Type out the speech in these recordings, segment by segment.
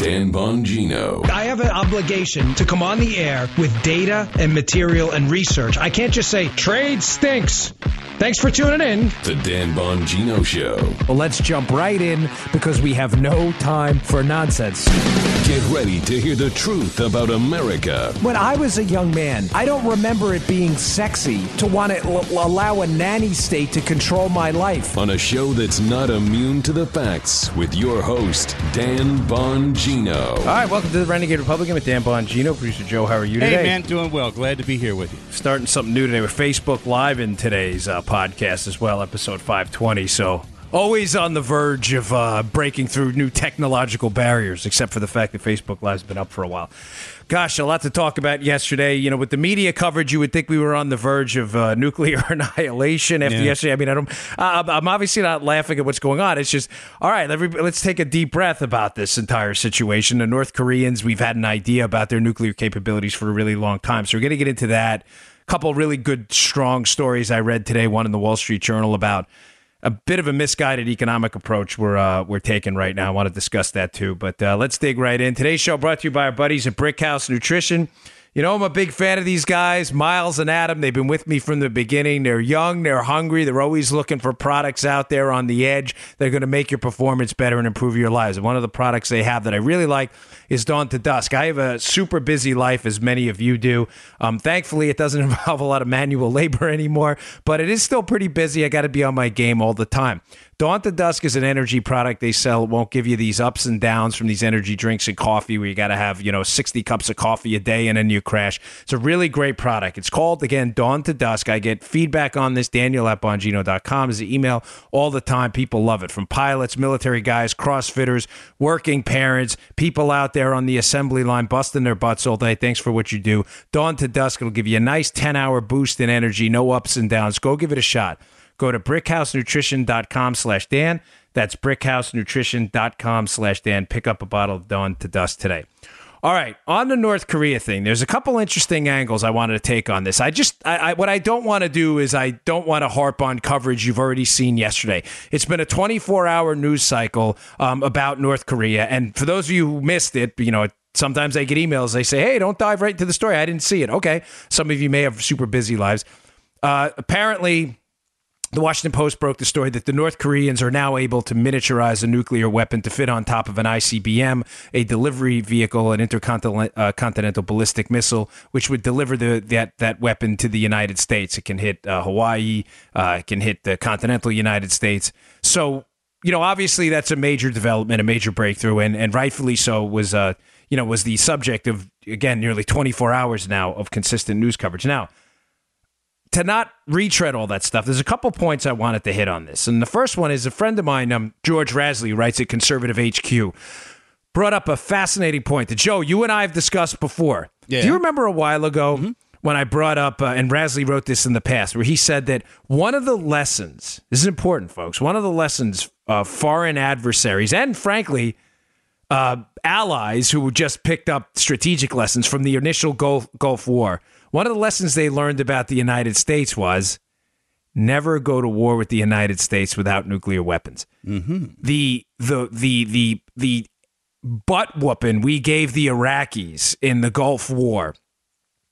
Dan Bongino. I have an obligation to come on the air with data and material and research. I can't just say trade stinks. Thanks for tuning in. The Dan Bongino Show. Well, let's jump right in because we have no time for nonsense. Get ready to hear the truth about America. When I was a young man, I don't remember it being sexy to want to allow a nanny state to control my life. On a show that's not immune to the facts with your host, Dan Bongino. All right, welcome to the Renegade Republican with Dan Bongino. Producer Joe, how are you today? Hey, man, doing well. Glad to be here with you. Starting something new today with Facebook Live in today's podcast as well, episode 520. So always on the verge of breaking through new technological barriers, except for the fact that Facebook Live's been up for a while. Gosh, a lot to talk about yesterday. You know, with the media coverage, you would think we were on the verge of nuclear annihilation after yesterday. I mean, I'm obviously not laughing at what's going on. It's just, all right, let's take a deep breath about this entire situation. The North Koreans, we've had an idea about their nuclear capabilities for a really long time. So we're going to get into that. Couple really good, strong stories I read today, one in the Wall Street Journal about a bit of a misguided economic approach we're taking right now. I want to discuss that, too. But let's dig right in. Today's show brought to you by our buddies at Brickhouse Nutrition. You know, I'm a big fan of these guys, Miles and Adam. They've been with me from the beginning. They're young. They're hungry. They're always looking for products out there on the edge that are going to make your performance better and improve your lives. And one of the products they have that I really like is Dawn to Dusk. I have a super busy life, as many of you do. Thankfully, it doesn't involve a lot of manual labor anymore, but it is still pretty busy. I got to be on my game all the time. Dawn to Dusk is an energy product they sell. It won't give you these ups and downs from these energy drinks and coffee where you got to have, 60 cups of coffee a day and then you crash. It's a really great product. It's called, again, Dawn to Dusk. I get feedback on this. Daniel at Bongino.com is the email all the time. People love it. From pilots, military guys, CrossFitters, working parents, people out there on the assembly line busting their butts all day. Thanks for what you do. Dawn to Dusk. It'll give you a nice 10-hour boost in energy. No ups and downs. Go give it a shot. Go to brickhousenutrition.com/Dan. That's brickhousenutrition.com/Dan. Pick up a bottle of Dawn to Dusk today. All right, on the North Korea thing, there's a couple interesting angles I wanted to take on this. What I don't want to do is I don't want to harp on coverage you've already seen yesterday. It's been a 24-hour news cycle about North Korea. And for those of you who missed it, sometimes I get emails. They say, hey, don't dive right into the story. I didn't see it. Okay, some of you may have super busy lives. Apparently, the Washington Post broke the story that the North Koreans are now able to miniaturize a nuclear weapon to fit on top of an ICBM, a delivery vehicle, an intercontinental ballistic missile, which would deliver that weapon to the United States. It can hit Hawaii. It can hit the continental United States. So, obviously that's a major development, a major breakthrough, and rightfully so was the subject of, again, nearly 24 hours now of consistent news coverage. Now, to not retread all that stuff, there's a couple points I wanted to hit on this. And the first one is a friend of mine, George Rasley, writes at Conservative HQ, brought up a fascinating point that, Joe, you and I have discussed before. Yeah. Do you remember a while ago when I brought up, and Rasley wrote this in the past, where he said that one of the lessons, this is important, folks, one of the lessons of foreign adversaries and, frankly, allies who just picked up strategic lessons from the initial Gulf War, one of the lessons they learned about the United States was never go to war with the United States without nuclear weapons. Mm-hmm. The butt whooping we gave the Iraqis in the Gulf War,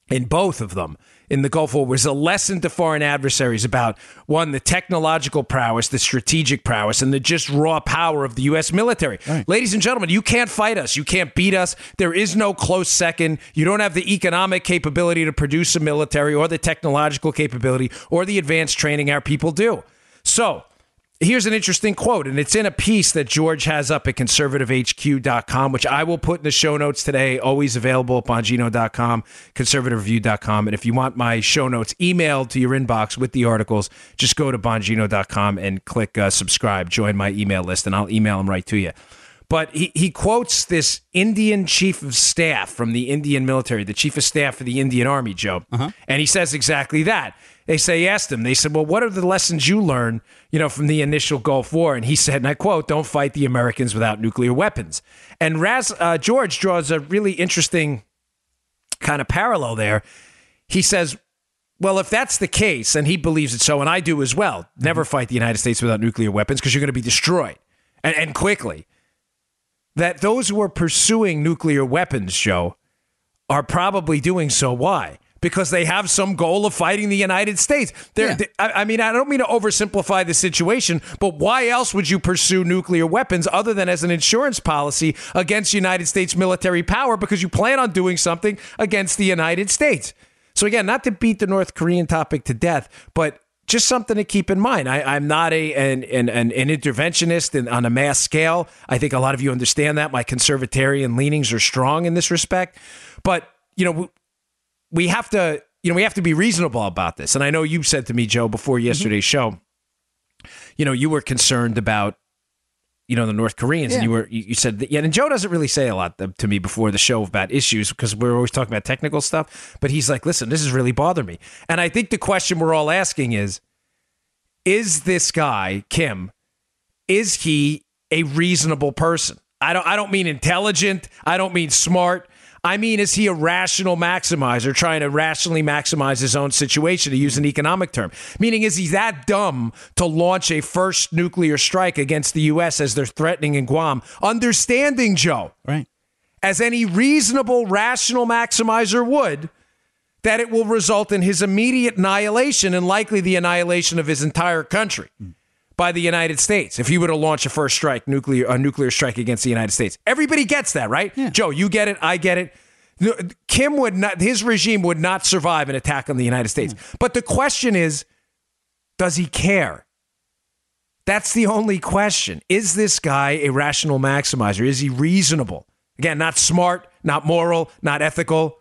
in both of them, in the Gulf War, was a lesson to foreign adversaries about, one, the technological prowess, the strategic prowess, and the just raw power of the U.S. military. Right. Ladies and gentlemen, you can't fight us. You can't beat us. There is no close second. You don't have the economic capability to produce a military or the technological capability or the advanced training our people do. So here's an interesting quote, and it's in a piece that George has up at conservativehq.com, which I will put in the show notes today, always available at bongino.com, conservativereview.com. And if you want my show notes emailed to your inbox with the articles, just go to bongino.com and click subscribe, join my email list, and I'll email them right to you. But he quotes this Indian chief of staff from the Indian military, the chief of staff for the Indian Army, Joe. Uh-huh. And he says exactly that. They asked him, they said, well, what are the lessons you learned, from the initial Gulf War? And he said, and I quote, don't fight the Americans without nuclear weapons. And George draws a really interesting kind of parallel there. He says, well, if that's the case, and he believes it so, and I do as well, never fight the United States without nuclear weapons because you're going to be destroyed and quickly. that those who are pursuing nuclear weapons, Joe, are probably doing so. Why? Because they have some goal of fighting the United States. I mean, I don't mean to oversimplify the situation, but why else would you pursue nuclear weapons other than as an insurance policy against United States military power, because you plan on doing something against the United States? So again, not to beat the North Korean topic to death, but just something to keep in mind. I'm not an interventionist on a mass scale. I think a lot of you understand that. My conservatarian leanings are strong in this respect. But, you know, we have to be reasonable about this. And I know you said to me, Joe, before yesterday's show, you know, you were concerned about, you know, the North Koreans, and you said that. Yeah, and Joe doesn't really say a lot to me before the show about issues, because we're always talking about technical stuff. But he's like, listen, this is really bothering me. And I think the question we're all asking is this guy, Kim, is he a reasonable person? I don't mean intelligent. I don't mean smart. I mean, is he a rational maximizer trying to rationally maximize his own situation, to use an economic term? Meaning, is he that dumb to launch a first nuclear strike against the U.S. as they're threatening in Guam? Understanding, Joe, right, as any reasonable, rational maximizer would, that it will result in his immediate annihilation, and likely the annihilation of his entire country by the United States, if he were to launch a first strike, a nuclear strike against the United States. Everybody gets that, right? Yeah. Joe, you get it. I get it. Kim would not, his regime would not survive an attack on the United States. Yeah. But the question is, does he care? That's the only question. Is this guy a rational maximizer? Is he reasonable? Again, not smart, not moral, not ethical.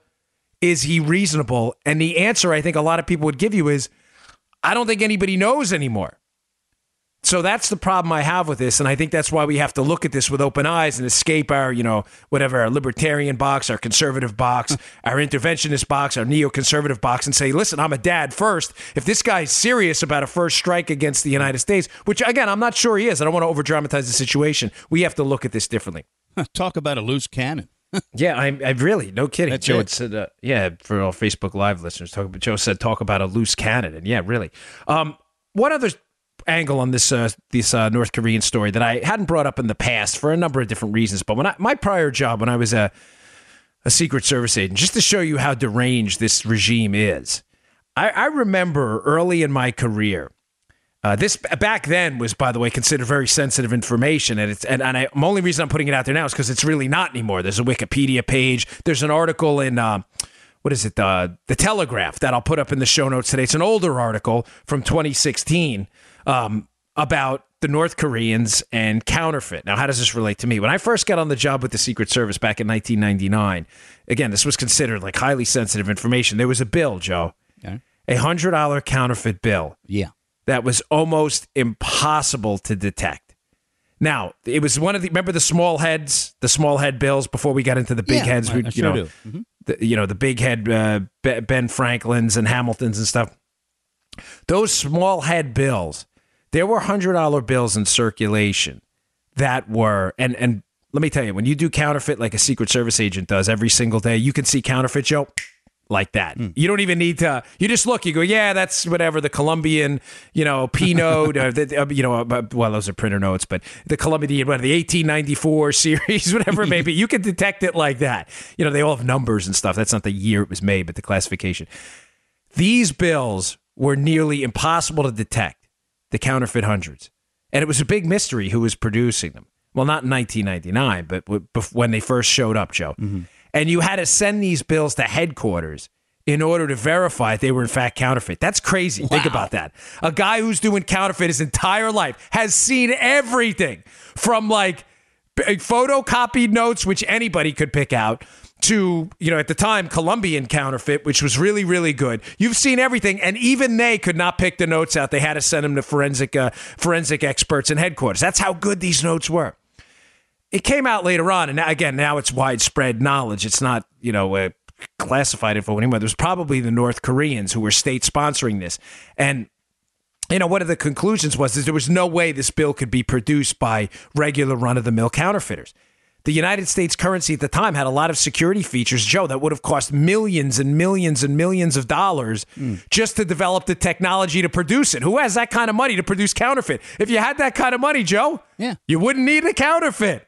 Is he reasonable? And the answer I think a lot of people would give you is, I don't think anybody knows anymore. So that's the problem I have with this, and I think that's why we have to look at this with open eyes and escape our, you know, whatever, our libertarian box, our conservative box, our interventionist box, our neoconservative box, and say, listen, I'm a dad first. If this guy's serious about a first strike against the United States, which, again, I'm not sure he is. I don't want to over-dramatize the situation. We have to look at this differently. Talk about a loose cannon. Yeah, I really, no kidding. That's Joe said, for all Facebook Live listeners, Joe said, talk about a loose cannon, and yeah, really. What other angle on this North Korean story that I hadn't brought up in the past for a number of different reasons. But my prior job, when I was a Secret Service agent, just to show you how deranged this regime is, I remember early in my career, this back then was, by the way, considered very sensitive information. And the only reason I'm putting it out there now is because it's really not anymore. There's a Wikipedia page. There's an article in... what is it? The Telegraph that I'll put up in the show notes today. It's an older article from 2016 about the North Koreans and counterfeit. Now, how does this relate to me? When I first got on the job with the Secret Service back in 1999, again, this was considered like highly sensitive information. There was a bill, Joe, a $100 counterfeit bill. Yeah, that was almost impossible to detect. Now, it was one of the, remember the small head bills before we got into the big heads, the big head, Ben Franklin's and Hamilton's and stuff. Those small head bills, there were $100 bills in circulation that were, and let me tell you, when you do counterfeit like a Secret Service agent does every single day, you can see counterfeit, Joe, like that. You don't even need to, you just look, you go, yeah, that's whatever, the Colombian, you know, P note, or those are printer notes, but the Colombian, the 1894 series, whatever it may be, you can detect it like that. You know, they all have numbers and stuff. That's not the year it was made, but the classification. These bills were nearly impossible to detect, the counterfeit hundreds. And it was a big mystery who was producing them. Well, not in 1999, but when they first showed up, Joe. Mm-hmm. And you had to send these bills to headquarters in order to verify if they were in fact counterfeit. That's crazy. Wow. Think about that. A guy who's doing counterfeit his entire life has seen everything from like photocopied notes, which anybody could pick out, to, you know, at the time, Colombian counterfeit, which was really, really good. You've seen everything, and even they could not pick the notes out. They had to send them to forensic experts in headquarters. That's how good these notes were. It came out later on, and now it's widespread knowledge. It's not, you know, classified info anymore. It was probably the North Koreans who were state sponsoring this. And, you know, one of the conclusions was there was no way this bill could be produced by regular run-of-the-mill counterfeiters. The United States currency at the time had a lot of security features, Joe, that would have cost millions and millions and millions of dollars just to develop the technology to produce it. Who has that kind of money to produce counterfeit? If you had that kind of money, Joe, you wouldn't need a counterfeit.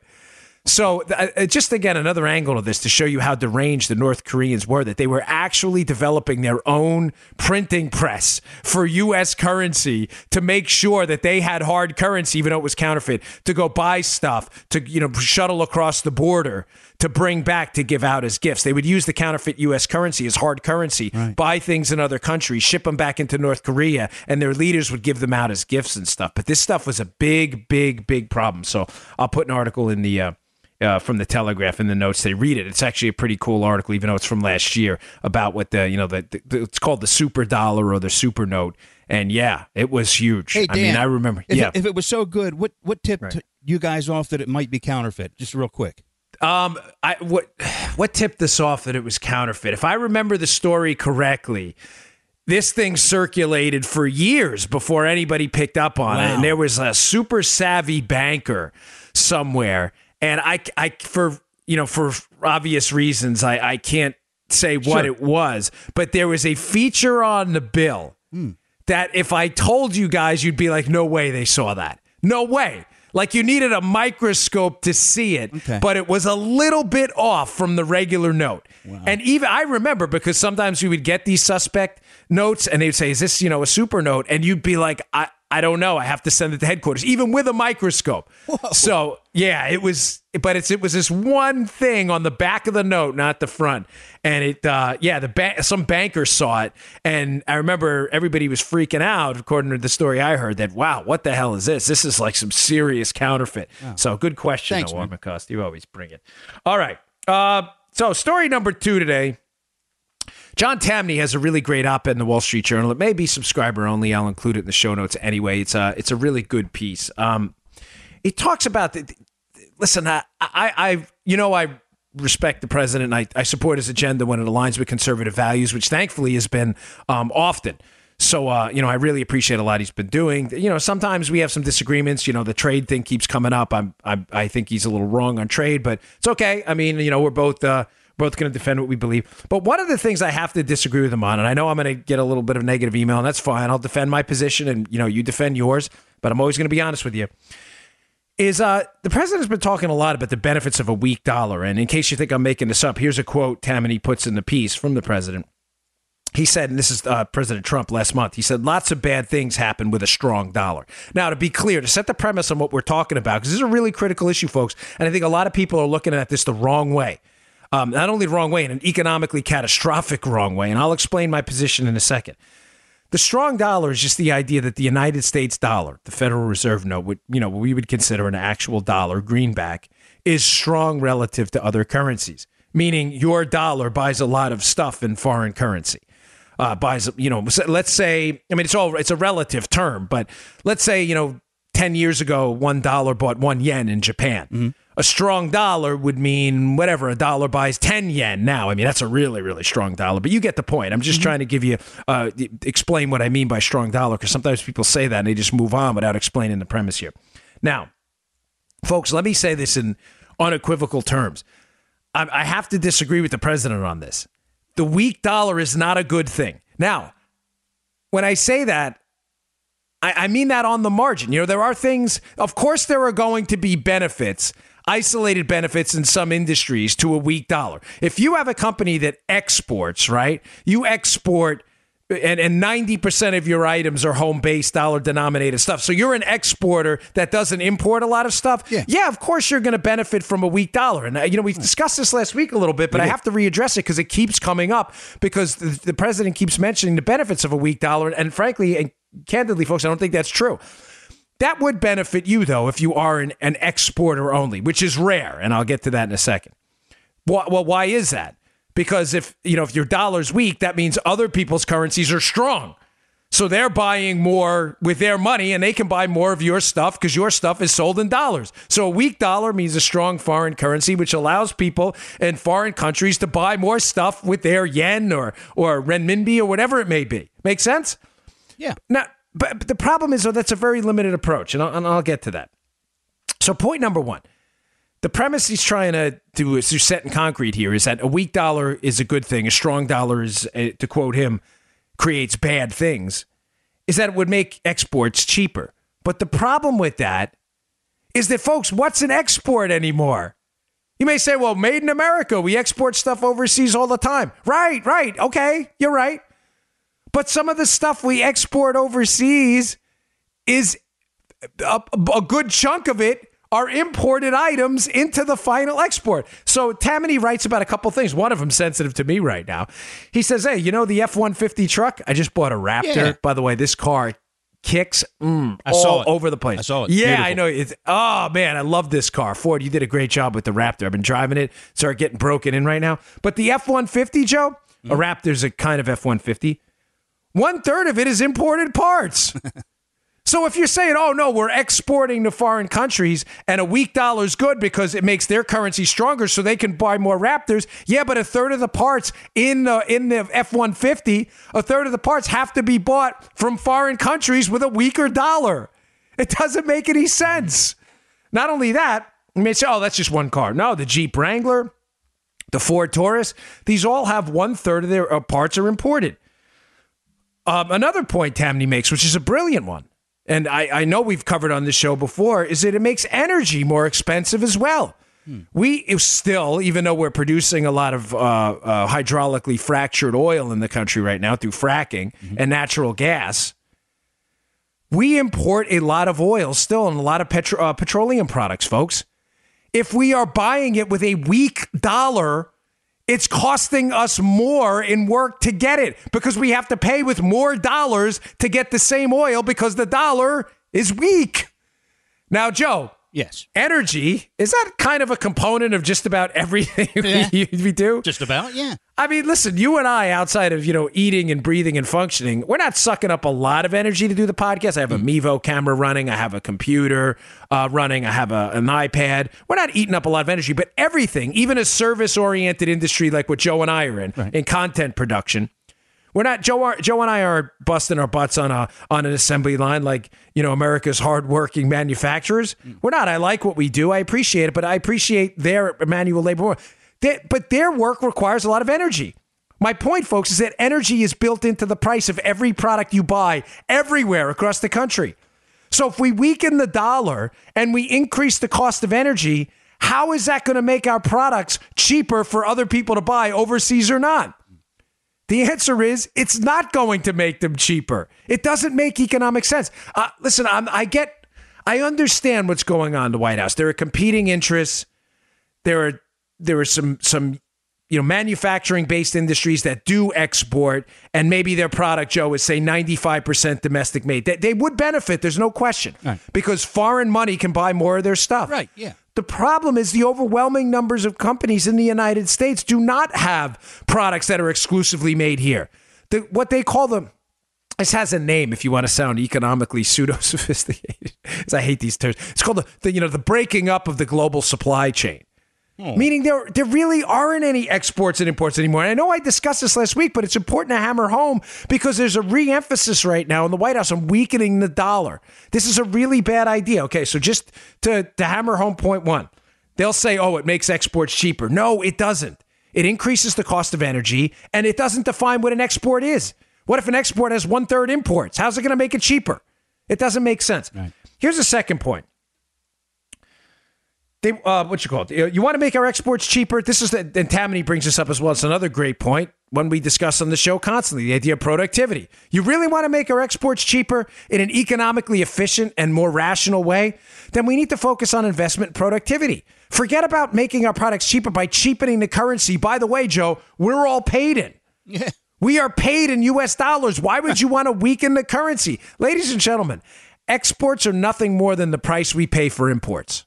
So just, again, another angle of this to show you how deranged the North Koreans were, that they were actually developing their own printing press for U.S. currency to make sure that they had hard currency, even though it was counterfeit, to go buy stuff, to, you know, shuttle across the border, to bring back, to give out as gifts. They would use the counterfeit U.S. currency as hard currency, right, buy things in other countries, ship them back into North Korea, and their leaders would give them out as gifts and stuff. But this stuff was a big, big, big problem. So I'll put an article in the... from the Telegraph in the notes, they read it. It's actually a pretty cool article, even though it's from last year, about what the, you know, the it's called the super dollar or the super note. And yeah, it was huge. Hey, Dan, I mean, I remember. If it was so good, what tipped you guys off that it might be counterfeit? Just real quick. What tipped us off that it was counterfeit? If I remember the story correctly, this thing circulated for years before anybody picked up on it. And there was a super savvy banker somewhere. And I, for, you know, for obvious reasons, I can't say what it was, but there was a feature on the bill that if I told you guys, you'd be like, no way they saw that. No way. Like, you needed a microscope to see it, but it was a little bit off from the regular note. Wow. And even I remember, because sometimes we would get these suspect notes and they'd say, is this, you know, a super note? And you'd be like, I don't know. I have to send it to headquarters, even with a microscope. Whoa. So, yeah, it was, but it was this one thing on the back of the note, not the front. And it, some banker saw it. And I remember everybody was freaking out, according to the story I heard, that, wow, what the hell is this? This is like some serious counterfeit. Wow. So, good question. Thanks, man. Cost. You always bring it. All right. So, story number 2 today. John Tamney has a really great op-ed in the Wall Street Journal. It may be subscriber only. I'll include it in the show notes anyway. It's a really good piece. It talks about listen, I respect the president, and I support his agenda when it aligns with conservative values, which thankfully has been often. So, I really appreciate a lot he's been doing. You know, sometimes we have some disagreements. You know, the trade thing keeps coming up. I think he's a little wrong on trade, but it's okay. I mean, you know, we're both... both going to defend what we believe. But one of the things I have to disagree with him on, and I know I'm going to get a little bit of negative email, and that's fine. I'll defend my position, and you defend yours, but I'm always going to be honest with you, is the president's been talking a lot about the benefits of a weak dollar. And in case you think I'm making this up, here's a quote Tammany puts in the piece from the president. He said, and this is President Trump last month, he said, lots of bad things happen with a strong dollar. Now, to be clear, to set the premise on what we're talking about, because this is a really critical issue, folks, and I think a lot of people are looking at this the wrong way. Not only the wrong way, in an economically catastrophic wrong way, and I'll explain my position in a second. The strong dollar is just the idea that the United States dollar, the Federal Reserve note, would, what we would consider an actual dollar, greenback, is strong relative to other currencies, meaning your dollar buys a lot of stuff in foreign currency. Let's say, it's a relative term, but let's say, 10 years ago, $1 bought 1 yen in Japan. Mm-hmm. A strong dollar would mean whatever, a dollar buys 10 yen now. I mean, that's a really, really strong dollar, but you get the point. I'm just trying to give you, explain what I mean by strong dollar, because sometimes people say that and they just move on without explaining the premise here. Now, folks, let me say this in unequivocal terms. I have to disagree with the president on this. The weak dollar is not a good thing. Now, when I say that, I mean that on the margin. There are things, of course, there are going to be benefits, isolated benefits in some industries to a weak dollar. If you have a company that exports, right, you export and 90% of your items are home-based dollar-denominated stuff. So you're an exporter that doesn't import a lot of stuff. Yeah, of course you're going to benefit from a weak dollar. And, we discussed this last week a little bit, but I have to readdress it because it keeps coming up because the president keeps mentioning the benefits of a weak dollar. And frankly, and candidly, folks, I don't think that's true. That would benefit you, though, if you are an exporter only, which is rare, and I'll get to that in a second. Well, why is that? Because if your dollar's weak, that means other people's currencies are strong. So they're buying more with their money, and they can buy more of your stuff because your stuff is sold in dollars. So a weak dollar means a strong foreign currency, which allows people in foreign countries to buy more stuff with their yen or renminbi or whatever it may be. Make sense? Yeah. Now, but the problem is, that's a very limited approach, and I'll get to that. So point number 1, the premise he's trying to set in concrete here is that a weak dollar is a good thing. A strong dollar is, to quote him, creates bad things, is that it would make exports cheaper. But the problem with that is that, folks, what's an export anymore? You may say, well, made in America. We export stuff overseas all the time. Right, right. Okay, you're right. But some of the stuff we export overseas is a good chunk of it are imported items into the final export. So Tamney writes about a couple things. One of them sensitive to me right now. He says, hey, you know the F-150 truck? I just bought a Raptor. Yeah. By the way, this car kicks all over the place. I saw it. Yeah, beautiful. I know. Oh, man, I love this car. Ford, you did a great job with the Raptor. I've been driving it. Start getting broken in right now. But the F-150, Joe, a Raptor's a kind of F-150. 1/3 of it is imported parts. So if you're saying, oh, no, we're exporting to foreign countries and a weak dollar is good because it makes their currency stronger so they can buy more Raptors. Yeah, but 1/3 of the parts in the F-150, 1/3 of the parts have to be bought from foreign countries with a weaker dollar. It doesn't make any sense. Not only that, you may say, oh, that's just one car. No, the Jeep Wrangler, the Ford Taurus, these all have 1/3 of their parts are imported. Another point Tamney makes, which is a brilliant one, and I know we've covered on this show before, is that it makes energy more expensive as well. We still, even though we're producing a lot of hydraulically fractured oil in the country right now through fracking and natural gas, we import a lot of oil still and a lot of petroleum products, folks. If we are buying it with a weak dollar, it's costing us more in work to get it because we have to pay with more dollars to get the same oil because the dollar is weak. Now, Joe. Yes. Energy, is that kind of a component of just about everything we do? Just about, yeah. I mean, listen, you and I, outside of, eating and breathing and functioning, we're not sucking up a lot of energy to do the podcast. I have a Mevo camera running. I have a computer running. I have an iPad. We're not eating up a lot of energy, but everything, even a service-oriented industry like what Joe and I are in, in content production, we're not, Joe and I are busting our butts on an assembly line like, America's hardworking manufacturers. We're not. I like what we do. I appreciate it, but I appreciate their manual labor more. But their work requires a lot of energy. My point, folks, is that energy is built into the price of every product you buy everywhere across the country. So if we weaken the dollar and we increase the cost of energy, how is that going to make our products cheaper for other people to buy overseas or not? The answer is it's not going to make them cheaper. It doesn't make economic sense. Listen, I understand what's going on in the White House. There are competing interests. There are some manufacturing based industries that do export, and maybe their product, Joe, is say 95% domestic made. They would benefit. There's no question because foreign money can buy more of their stuff. Right. Yeah. The problem is the overwhelming numbers of companies in the United States do not have products that are exclusively made here. What they call them, this has a name if you want to sound economically pseudo-sophisticated, because I hate these terms. It's called the breaking up of the global supply chain, meaning there really aren't any exports and imports anymore. And I know I discussed this last week, but it's important to hammer home because there's a re-emphasis right now in the White House on weakening the dollar. This is a really bad idea. Okay, so just to hammer home point one, they'll say, oh, it makes exports cheaper. No, it doesn't. It increases the cost of energy, and it doesn't define what an export is. What if an export has 1/3 imports? How's it going to make it cheaper? It doesn't make sense. Right. Here's the second point. You want to make our exports cheaper? This is, and Tamney brings this up as well. It's another great point when we discuss on the show constantly, the idea of productivity. You really want to make our exports cheaper in an economically efficient and more rational way? Then we need to focus on investment and productivity. Forget about making our products cheaper by cheapening the currency. By the way, Joe, we're all paid in. Yeah. We are paid in U.S. dollars. Why would you want to weaken the currency? Ladies and gentlemen, exports are nothing more than the price we pay for imports.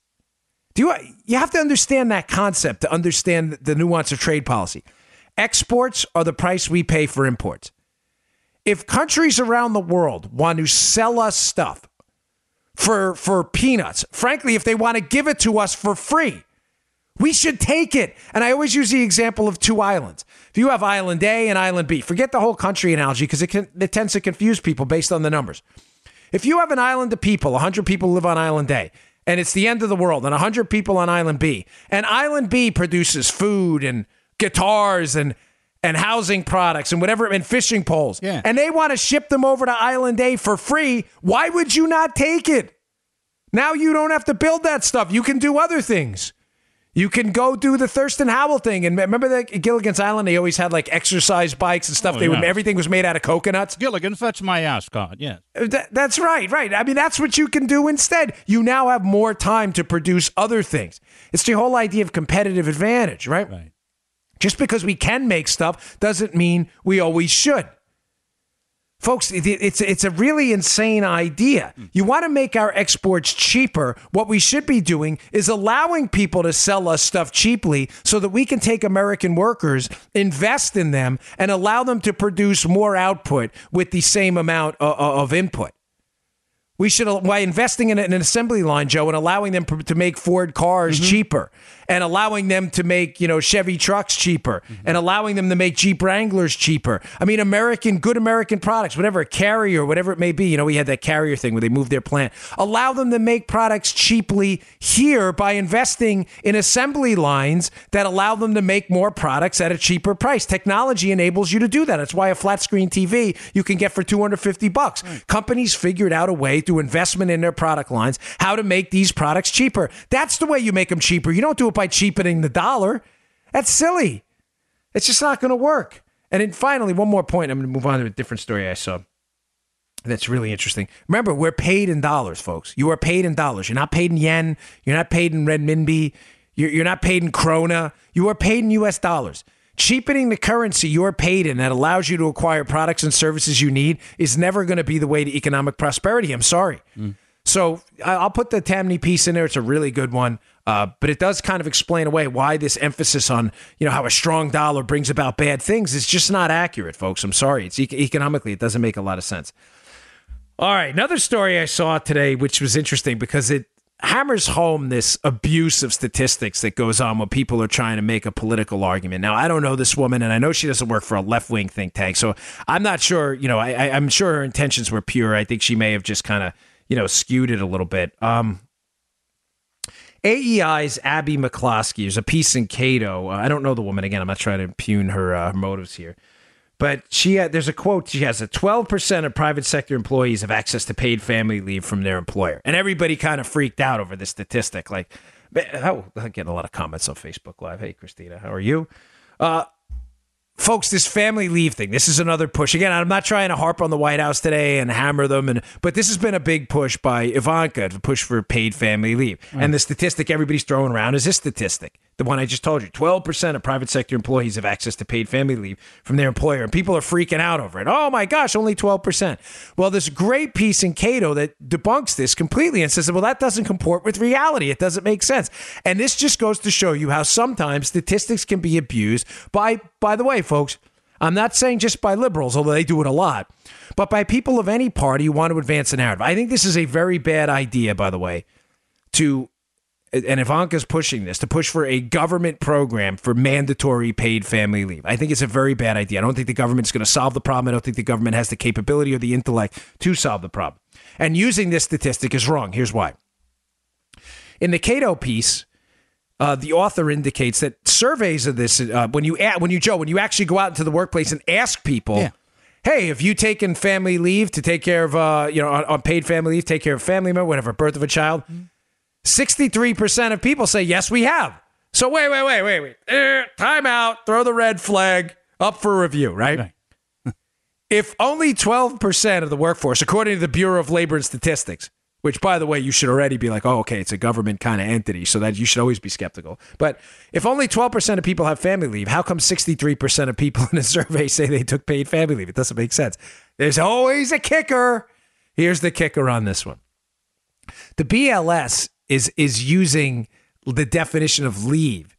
You have to understand that concept to understand the nuance of trade policy. Exports are the price we pay for imports. If countries around the world want to sell us stuff for peanuts, frankly, if they want to give it to us for free, we should take it. And I always use the example of two islands. If you have island A and island B, forget the whole country analogy because it tends to confuse people based on the numbers. If you have an island of people, 100 people live on island A, and it's the end of the world, and 100 people on island B. And island B produces food and guitars and housing products and whatever, and fishing poles. Yeah. And they want to ship them over to island A for free. Why would you not take it? Now you don't have to build that stuff. You can do other things. You can go do the Thurston Howell thing. And remember that Gilligan's Island, they always had like exercise bikes and stuff. Everything was made out of coconuts. Gilligan's, that's my ascot, yes. That's right, right. I mean, that's what you can do instead. You now have more time to produce other things. It's the whole idea of competitive advantage, right? Right. Just because we can make stuff doesn't mean we always should. Folks, it's a really insane idea. You want to make our exports cheaper. What we should be doing is allowing people to sell us stuff cheaply so that we can take American workers, invest in them, and allow them to produce more output with the same amount of input. We should, by investing in an assembly line, Joe, and allowing them to make Ford cars cheaper, and allowing them to make, Chevy trucks cheaper, and allowing them to make Jeep Wranglers cheaper. I mean, good American products, whatever, Carrier, whatever it may be. We had that Carrier thing where they moved their plant. Allow them to make products cheaply here by investing in assembly lines that allow them to make more products at a cheaper price. Technology enables you to do that. That's why a flat screen TV you can get for $250. Right. Companies figured out a way to investment in their product lines, how to make these products cheaper. That's the way you make them cheaper. You don't do it by cheapening the dollar. That's silly. It's just not going to work. And then finally, one more point. I'm going to move on to a different story I saw. That's really interesting. Remember, we're paid in dollars, folks. You are paid in dollars. You're not paid in yen. You're not paid in renminbi. You're not paid in krona. You are paid in U.S. dollars. Cheapening the currency you're paid in that allows you to acquire products and services you need is never going to be the way to economic prosperity. I'm sorry. So I'll put the Tamney piece in there. It's a really good one. But it does kind of explain away why this emphasis on, how a strong dollar brings about bad things is just not accurate, folks. I'm sorry. It's economically, it doesn't make a lot of sense. All right. Another story I saw today, which was interesting because it hammers home this abuse of statistics that goes on when people are trying to make a political argument. Now, I don't know this woman, and I know she doesn't work for a left-wing think tank, so I'm not sure, I'm sure her intentions were pure. I think she may have just kind of, skewed it a little bit. AEI's Abby McCloskey, there's a piece in Cato. I don't know the woman. Again, I'm not trying to impugn her motives here. But there's a quote. She has a 12% of private sector employees have access to paid family leave from their employer. And everybody kind of freaked out over this statistic. I get a lot of comments on Facebook Live. Hey, Christina, how are you? Folks, this family leave thing, this is another push. Again, I'm not trying to harp on the White House today and hammer them, but this has been a big push by Ivanka to push for paid family leave. Right. And the statistic everybody's throwing around is this statistic, the one I just told you. 12% of private sector employees have access to paid family leave from their employer, and people are freaking out over it. Oh, my gosh, only 12%. Well, this great piece in Cato that debunks this completely and says, well, that doesn't comport with reality. It doesn't make sense. And this just goes to show you how sometimes statistics can be abused by the way, folks, I'm not saying just by liberals, although they do it a lot, but by people of any party who want to advance the narrative. I think this is a very bad idea, by the way, and Ivanka's pushing this, to push for a government program for mandatory paid family leave. I think it's a very bad idea. I don't think the government's going to solve the problem. I don't think the government has the capability or the intellect to solve the problem. And using this statistic is wrong. Here's why. In the Cato piece, the author indicates that surveys of this, when you actually go out into the workplace and ask people, hey, have you taken family leave to take care of, on paid family leave, take care of family member, whatever, birth of a child, 63% of people say, yes, we have. So wait. Time out. Throw the red flag up for review, right? If only 12% of the workforce, according to the Bureau of Labor Statistics, which, by the way, you should already be like, oh, okay, it's a government kind of entity, so that you should always be skeptical. But if only 12% of people have family leave, how come 63% of people in a survey say they took paid family leave? It doesn't make sense. There's always a kicker. Here's the kicker on this one. The BLS is using the definition of leave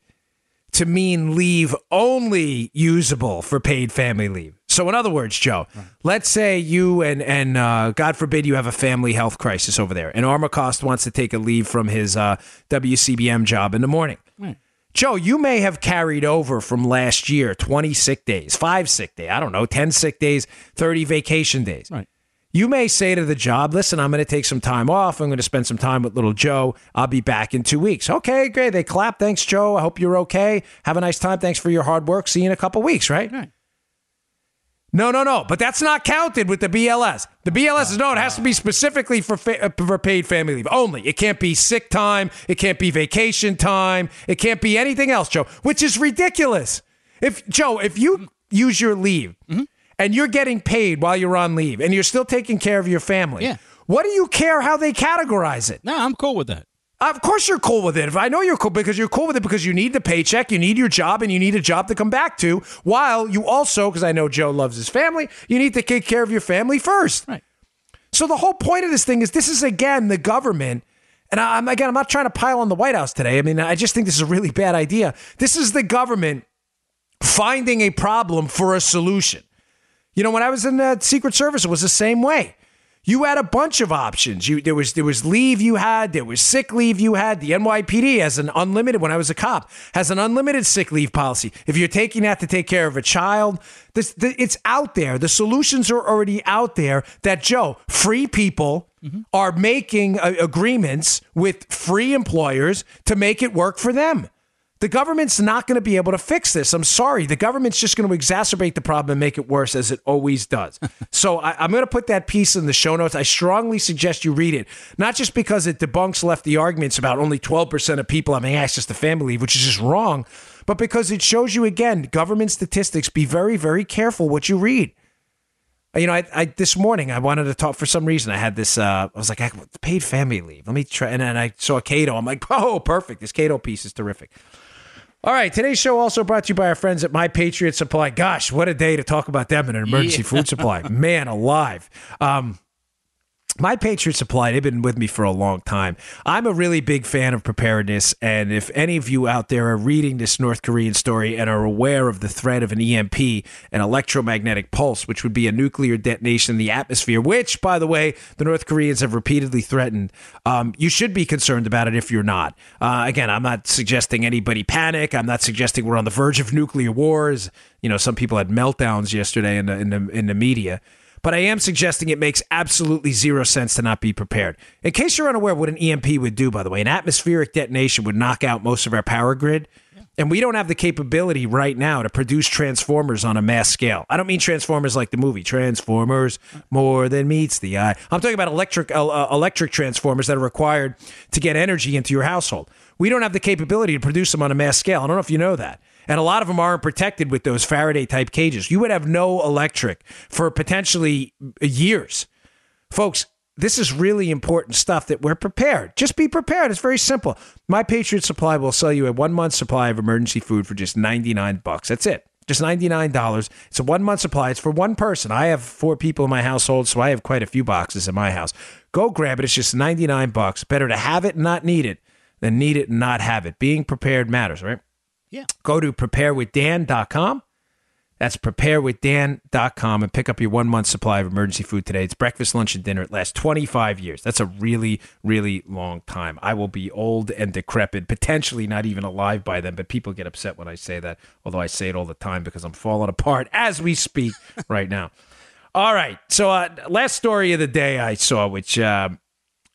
to mean leave only usable for paid family leave. So in other words, Joe, let's say you and God forbid you have a family health crisis over there, and Armacost wants to take a leave from his WCBM job in the morning. Right. Joe, you may have carried over from last year 20 sick days, 5 sick days, I don't know, 10 sick days, 30 vacation days. Right. You may say to the job, listen, I'm going to take some time off. I'm going to spend some time with little Joe. I'll be back in 2 weeks. Okay, great. They clap. Thanks, Joe. I hope you're okay. Have a nice time. Thanks for your hard work. See you in a couple weeks, right? No. But that's not counted with the BLS. The BLS is, no, it has to be specifically for paid family leave only. It can't be sick time. It can't be vacation time. It can't be anything else, Joe, which is ridiculous. If you use your leave and you're getting paid while you're on leave and you're still taking care of your family, what do you care how they categorize it? No, I'm cool with that. Of course you're cool with it. I know you're cool because you're cool with it because you need the paycheck, you need your job, and you need a job to come back to, while you also, because I know Joe loves his family, you need to take care of your family first. Right. So the whole point of this thing is this is, again, the government, and I'm not trying to pile on the White House today. I mean, I just think this is a really bad idea. This is the government finding a problem for a solution. You know, when I was in the Secret Service, it was the same way. You had a bunch of options. There was leave you had. There was sick leave you had. The NYPD has an unlimited, when I was a cop, has an unlimited sick leave policy. If you're taking that to take care of a child, it's out there. The solutions are already out there that, Joe, free people are making agreements with free employers to make it work for them. The government's not going to be able to fix this. I'm sorry. The government's just going to exacerbate the problem and make it worse, as it always does. So I'm going to put that piece in the show notes. I strongly suggest you read it, not just because it debunks lefty arguments about only 12% of people having access to family leave, which is just wrong, but because it shows you, again, government statistics. Be very, very careful what you read. You know, I this morning I wanted to talk for some reason. I had this. I was like, paid family leave. Let me try. And then I saw Cato. I'm like, oh, perfect. This Cato piece is terrific. All right, today's show also brought to you by our friends at My Patriot Supply. Gosh, what a day to talk about them in an emergency food supply. Man alive. My Patriot Supply, they've been with me for a long time. I'm a really big fan of preparedness, and if any of you out there are reading this North Korean story and are aware of the threat of an EMP, an electromagnetic pulse, which would be a nuclear detonation in the atmosphere, which, by the way, the North Koreans have repeatedly threatened, you should be concerned about it if you're not. Again, I'm not suggesting anybody panic. I'm not suggesting we're on the verge of nuclear wars. You know, some people had meltdowns yesterday in the media. But I am suggesting it makes absolutely zero sense to not be prepared. In case you're unaware what an EMP would do, by the way, an atmospheric detonation would knock out most of our power grid. And we don't have the capability right now to produce transformers on a mass scale. I don't mean transformers like the movie, Transformers, more than meets the eye. I'm talking about electric transformers that are required to get energy into your household. We don't have the capability to produce them on a mass scale. I don't know if you know that. And a lot of them aren't protected with those Faraday-type cages. You would have no electric for potentially years. Folks, this is really important stuff that we're prepared. Just be prepared. It's very simple. My Patriot Supply will sell you a 1-month supply of emergency food for just $99. That's it. Just $99. It's a 1-month supply. It's for one person. I have 4 people in my household, so I have quite a few boxes in my house. Go grab it. It's just $99. Better to have it and not need it than need it and not have it. Being prepared matters, right? Yeah. Go to preparewithdan.com. That's preparewithdan.com and pick up your 1-month supply of emergency food today. It's breakfast, lunch, and dinner. It lasts 25 years. That's a really, really long time. I will be old and decrepit, potentially not even alive by then, but people get upset when I say that, although I say it all the time because I'm falling apart as we speak right now. All right. So last story of the day I saw, which...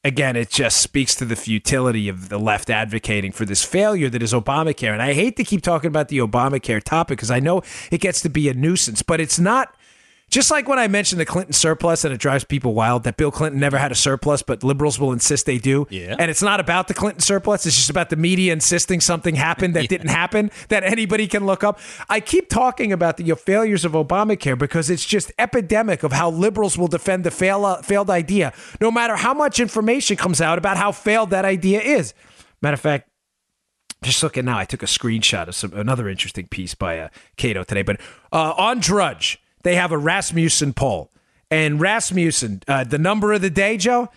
Again, it just speaks to the futility of the left advocating for this failure that is Obamacare. And I hate to keep talking about the Obamacare topic because I know it gets to be a nuisance, but it's not. Just like when I mentioned the Clinton surplus and it drives people wild that Bill Clinton never had a surplus, but liberals will insist they do. Yeah. And it's not about the Clinton surplus. It's just about the media insisting something happened that didn't happen, that anybody can look up. I keep talking about the failures of Obamacare because it's just epidemic of how liberals will defend the failed idea, no matter how much information comes out about how failed that idea is. Matter of fact, just looking now, I took a screenshot of another interesting piece by Cato today, but on Drudge. They have a Rasmussen poll. And Rasmussen, the number of the day, Joe,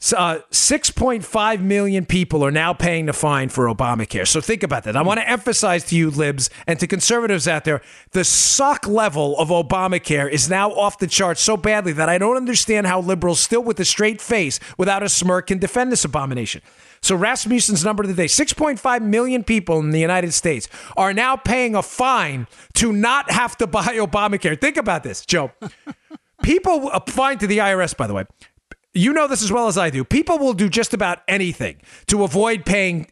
6.5 million people are now paying the fine for Obamacare. So think about that. I want to emphasize to you libs and to conservatives out there, the suck level of Obamacare is now off the charts so badly that I don't understand how liberals still with a straight face without a smirk can defend this abomination. So Rasmussen's number of the day, 6.5 million people in the United States are now paying a fine to not have to buy Obamacare. Think about this, Joe. People, a fine to the IRS, by the way. You know this as well as I do. People will do just about anything to avoid paying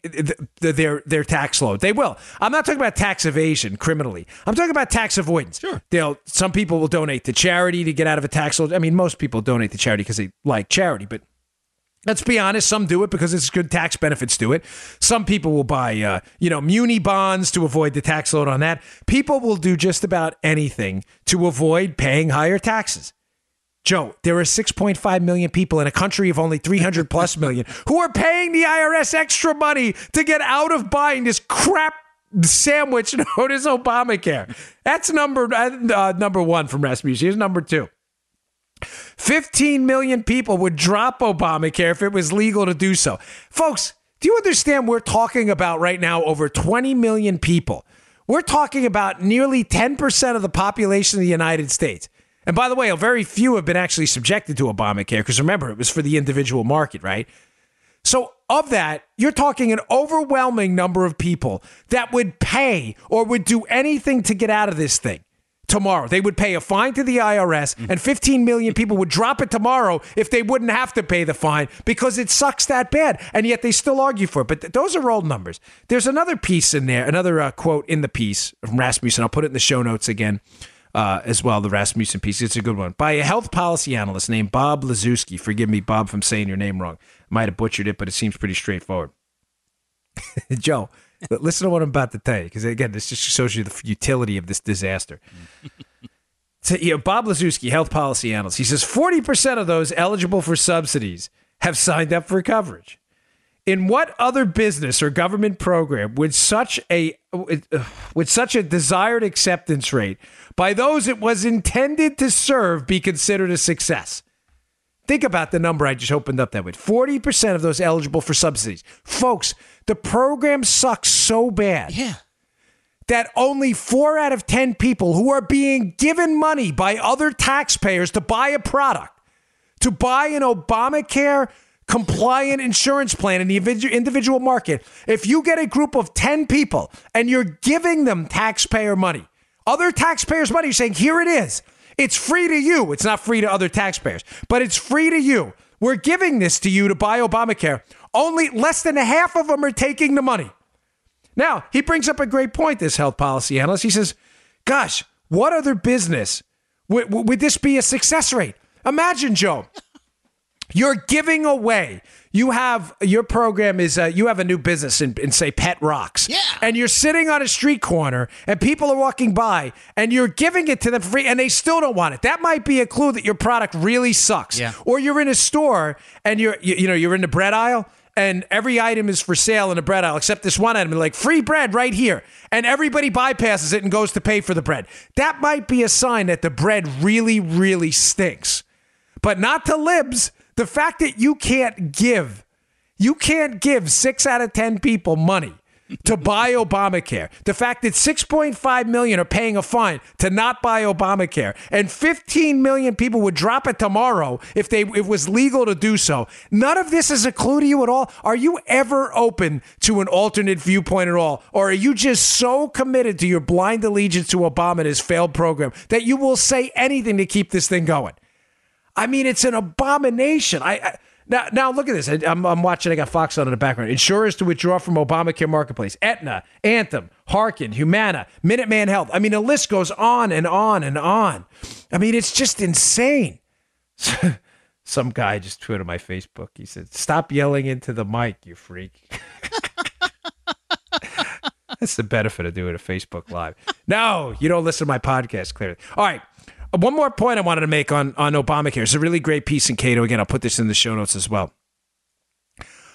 their tax load. They will. I'm not talking about tax evasion criminally. I'm talking about tax avoidance. Sure. Some people will donate to charity to get out of a tax load. I mean, most people donate to charity because they like charity, but let's be honest, some do it because it's good tax benefits to it. Some people will buy, muni bonds to avoid the tax load on that. People will do just about anything to avoid paying higher taxes. Joe, there are 6.5 million people in a country of only 300 plus million who are paying the IRS extra money to get out of buying this crap sandwich known as Obamacare. That's number one from Rasmussen. Here's number two. 15 million people would drop Obamacare if it was legal to do so. Folks, do you understand we're talking about right now over 20 million people? We're talking about nearly 10% of the population of the United States. And by the way, very few have been actually subjected to Obamacare because remember, it was for the individual market, right? So of that, you're talking an overwhelming number of people that would pay or would do anything to get out of this thing. Tomorrow, they would pay a fine to the IRS, and 15 million people would drop it tomorrow if they wouldn't have to pay the fine because it sucks that bad. And yet they still argue for it. But those are old numbers. There's another piece in there, another quote in the piece from Rasmussen. I'll put it in the show notes again as well, the Rasmussen piece. It's a good one. By a health policy analyst named Bob Lazuski. Forgive me, Bob, if I'm saying your name wrong. Might have butchered it, but it seems pretty straightforward. Joe. But listen to what I'm about to tell you, because, again, this just shows you the futility of this disaster. Bob Lazuski, health policy analyst, he says 40% of those eligible for subsidies have signed up for coverage. In what other business or government program would such a desired acceptance rate by those it was intended to serve be considered a success? Think about the number I just opened up that with. 40% of those eligible for subsidies. Folks, the program sucks so bad that only 4 out of 10 people who are being given money by other taxpayers to buy a product, to buy an Obamacare compliant insurance plan in the individual market, if you get a group of 10 people and you're giving them taxpayer money, other taxpayers' money, you're saying, here it is. It's free to you. It's not free to other taxpayers, but it's free to you. We're giving this to you to buy Obamacare. Only less than half of them are taking the money. Now, he brings up a great point, this health policy analyst. He says, gosh, what other business would this be a success rate? Imagine, Joe, you're giving away. You have your program is you have a new business in say Pet Rocks, and you're sitting on a street corner and people are walking by and you're giving it to them free and they still don't want it. That might be a clue that your product really sucks. Yeah. Or you're in a store and you're in the bread aisle and every item is for sale in the bread aisle except this one item. They're like, free bread right here, and everybody bypasses it and goes to pay for the bread. That might be a sign that the bread really, really stinks, but not to libs. The fact that you can't give 6 out of 10 people money to buy Obamacare. The fact that 6.5 million are paying a fine to not buy Obamacare and 15 million people would drop it tomorrow if it was legal to do so. None of this is a clue to you at all. Are you ever open to an alternate viewpoint at all? Or are you just so committed to your blind allegiance to Obama and his failed program that you will say anything to keep this thing going? I mean, it's an abomination. Now look at this. I'm watching. I got Fox on in the background. Insurers to withdraw from Obamacare marketplace. Aetna, Anthem, Harkin, Humana, Minuteman Health. I mean, the list goes on and on and on. I mean, it's just insane. Some guy just tweeted my Facebook. He said, "Stop yelling into the mic, you freak." That's the benefit of doing a Facebook Live. No, you don't listen to my podcast clearly. All right. One more point I wanted to make on Obamacare. It's a really great piece in Cato. Again, I'll put this in the show notes as well.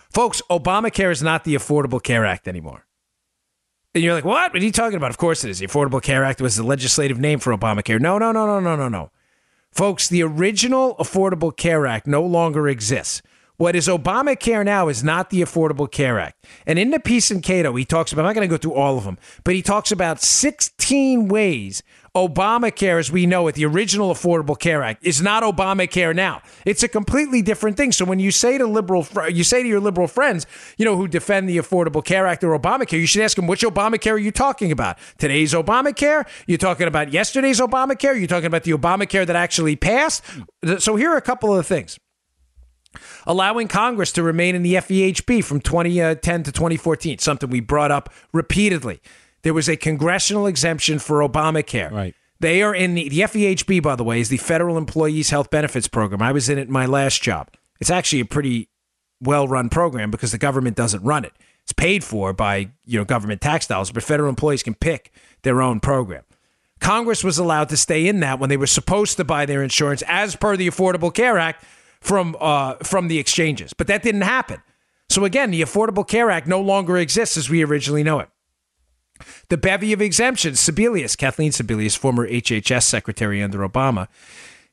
Folks, Obamacare is not the Affordable Care Act anymore. And you're like, what? What are you talking about? Of course it is. The Affordable Care Act was the legislative name for Obamacare. No. Folks, the original Affordable Care Act no longer exists. What is Obamacare now is not the Affordable Care Act. And in the piece in Cato, he talks about, I'm not going to go through all of them, but he talks about 16 ways Obamacare, as we know it, the original Affordable Care Act, is not Obamacare now. It's a completely different thing. So when you say to your liberal friends, who defend the Affordable Care Act or Obamacare, you should ask them, which Obamacare are you talking about? Today's Obamacare? You're talking about yesterday's Obamacare? You're talking about the Obamacare that actually passed? So here are a couple of the things. allowing Congress to remain in the FEHB from 2010 to 2014, something we brought up repeatedly. There was a congressional exemption for Obamacare. Right. They are in the FEHB, by the way, is the Federal Employees Health Benefits Program. I was in it my last job. It's actually a pretty well-run program because the government doesn't run it. It's paid for by, government tax dollars, but federal employees can pick their own program. Congress was allowed to stay in that when they were supposed to buy their insurance as per the Affordable Care Act from the exchanges. But that didn't happen. So again, the Affordable Care Act no longer exists as we originally know it. The bevy of exemptions, Kathleen Sebelius, former HHS secretary under Obama,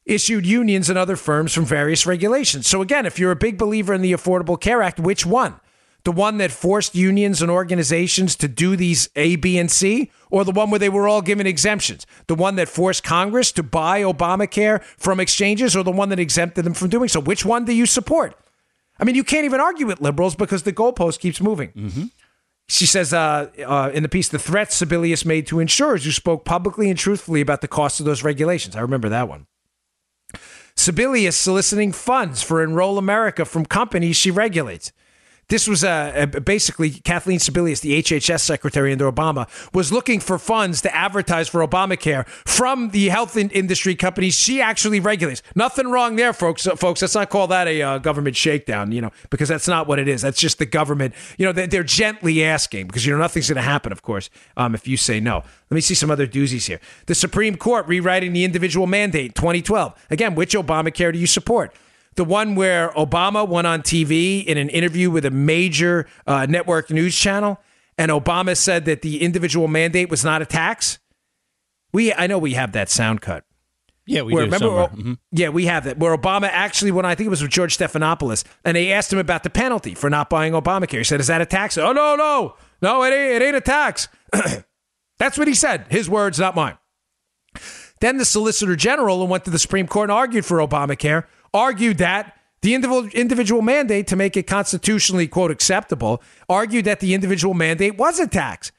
issued unions and other firms from various regulations. So again, if you're a big believer in the Affordable Care Act, which one? The one that forced unions and organizations to do these A, B, and C, or the one where they were all given exemptions? The one that forced Congress to buy Obamacare from exchanges, or the one that exempted them from doing so? Which one do you support? I mean, you can't even argue with liberals because the goalpost keeps moving. Mm-hmm. She says in the piece, the threats Sebelius made to insurers who spoke publicly and truthfully about the cost of those regulations. I remember that one. Sebelius soliciting funds for Enroll America from companies she regulates. This was basically Kathleen Sebelius, the HHS secretary under Obama, was looking for funds to advertise for Obamacare from the health industry companies she actually regulates. Nothing wrong there, folks. Let's not call that a government shakedown, because that's not what it is. That's just the government. They're gently asking because, nothing's going to happen, of course, if you say no. Let me see some other doozies here. The Supreme Court rewriting the individual mandate, 2012. Again, which Obamacare do you support? The one where Obama went on TV in an interview with a major network news channel, and Obama said that the individual mandate was not a tax. I know we have that sound cut. Yeah, we do somewhere. Mm-hmm. Yeah, we have that. Where Obama actually, I think it was with George Stephanopoulos, and they asked him about the penalty for not buying Obamacare. He said, "Is that a tax?" Oh, no, it ain't a tax. That's what he said. His words, not mine. Then the Solicitor General who went to the Supreme Court and argued for Obamacare, argued that the individual mandate, to make it constitutionally, quote, acceptable, argued that the individual mandate was a tax.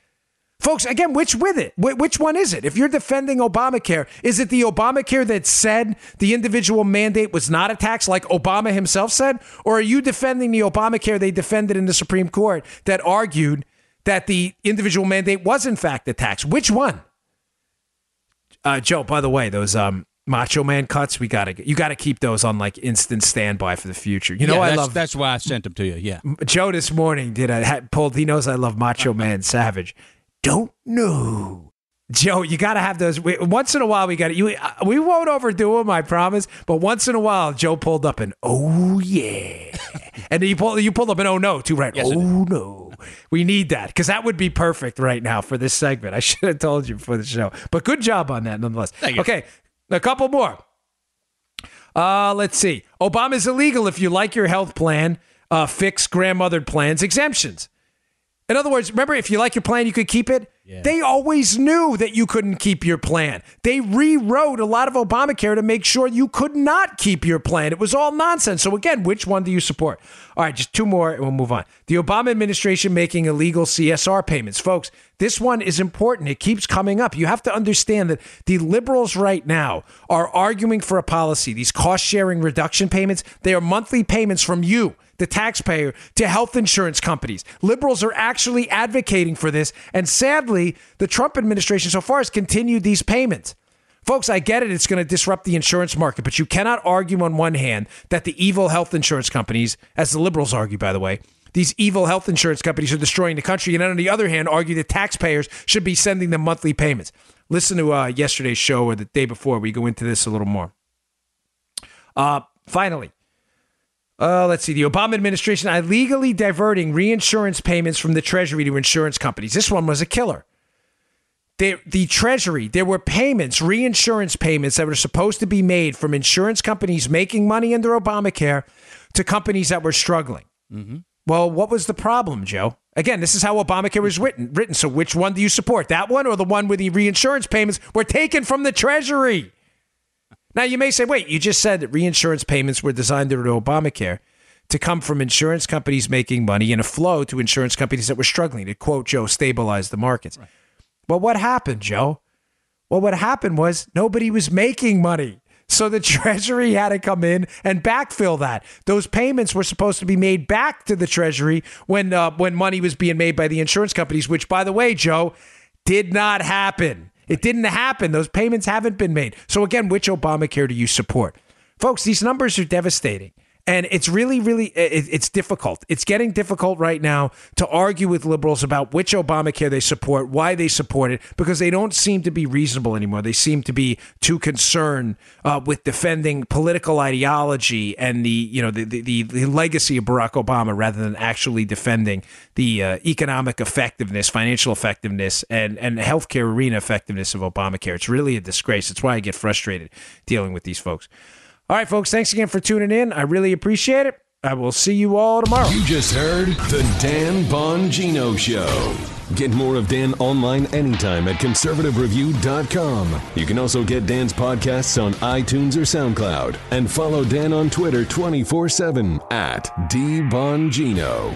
Folks, again, which one is it? If you're defending Obamacare, is it the Obamacare that said the individual mandate was not a tax, like Obama himself said? Or are you defending the Obamacare they defended in the Supreme Court that argued that the individual mandate was, in fact, a tax? Which one? Joe, by the way, those Macho Man cuts, you got to keep those on like instant standby for the future. That's why I sent them to you. Yeah, Joe this morning pulled. He knows I love Macho Man Savage. Don't know, Joe. You got to have those. Once in a while, we got you. We won't overdo them, I promise. But once in a while, Joe pulled up an oh yeah, and you pulled up an oh no too, right? Yes, oh no. We need that because that would be perfect right now for this segment. I should have told you before the show, but good job on that nonetheless. Okay, a couple more. Let's see. Obama's illegal if you like your health plan, fix grandmothered plans, exemptions. In other words, remember, if you like your plan, you could keep it. Yeah. They always knew that you couldn't keep your plan. They rewrote a lot of Obamacare to make sure you could not keep your plan. It was all nonsense. So again, which one do you support? All right, just two more and we'll move on. The Obama administration making illegal CSR payments. Folks, this one is important. It keeps coming up. You have to understand that the liberals right now are arguing for a policy. These cost-sharing reduction payments, they are monthly payments from you, the taxpayer, to health insurance companies. Liberals are actually advocating for this. And sadly, the Trump administration so far has continued these payments. Folks, I get it. It's going to disrupt the insurance market, but you cannot argue on one hand that the evil health insurance companies, as the liberals argue, by the way, these evil health insurance companies are destroying the country. And on the other hand, argue that taxpayers should be sending them monthly payments. Listen to yesterday's show or the day before. We go into this a little more. Finally, let's see. The Obama administration illegally diverting reinsurance payments from the Treasury to insurance companies. This one was a killer. The Treasury, there were payments, reinsurance payments that were supposed to be made from insurance companies making money under Obamacare to companies that were struggling. Mm-hmm. Well, what was the problem, Joe? Again, this is how Obamacare was written. So which one do you support? That one or the one where the reinsurance payments were taken from the Treasury? Now, you may say, wait, you just said that reinsurance payments were designed under Obamacare to come from insurance companies making money in a flow to insurance companies that were struggling to, quote, Joe, stabilize the markets. Right. But what happened, Joe? Well, what happened was nobody was making money. So the Treasury had to come in and backfill that. Those payments were supposed to be made back to the Treasury when money was being made by the insurance companies, which, by the way, Joe, did not happen. It didn't happen. Those payments haven't been made. So again, which Obamacare do you support? Folks, these numbers are devastating. And it's really, really, it's difficult. It's getting difficult right now to argue with liberals about which Obamacare they support, why they support it, because they don't seem to be reasonable anymore. They seem to be too concerned with defending political ideology and the legacy of Barack Obama rather than actually defending the economic effectiveness, financial effectiveness, and healthcare arena effectiveness of Obamacare. It's really a disgrace. It's why I get frustrated dealing with these folks. All right, folks, thanks again for tuning in. I really appreciate it. I will see you all tomorrow. You just heard The Dan Bongino Show. Get more of Dan online anytime at conservativereview.com. You can also get Dan's podcasts on iTunes or SoundCloud. And follow Dan on Twitter 24/7 at DBongino.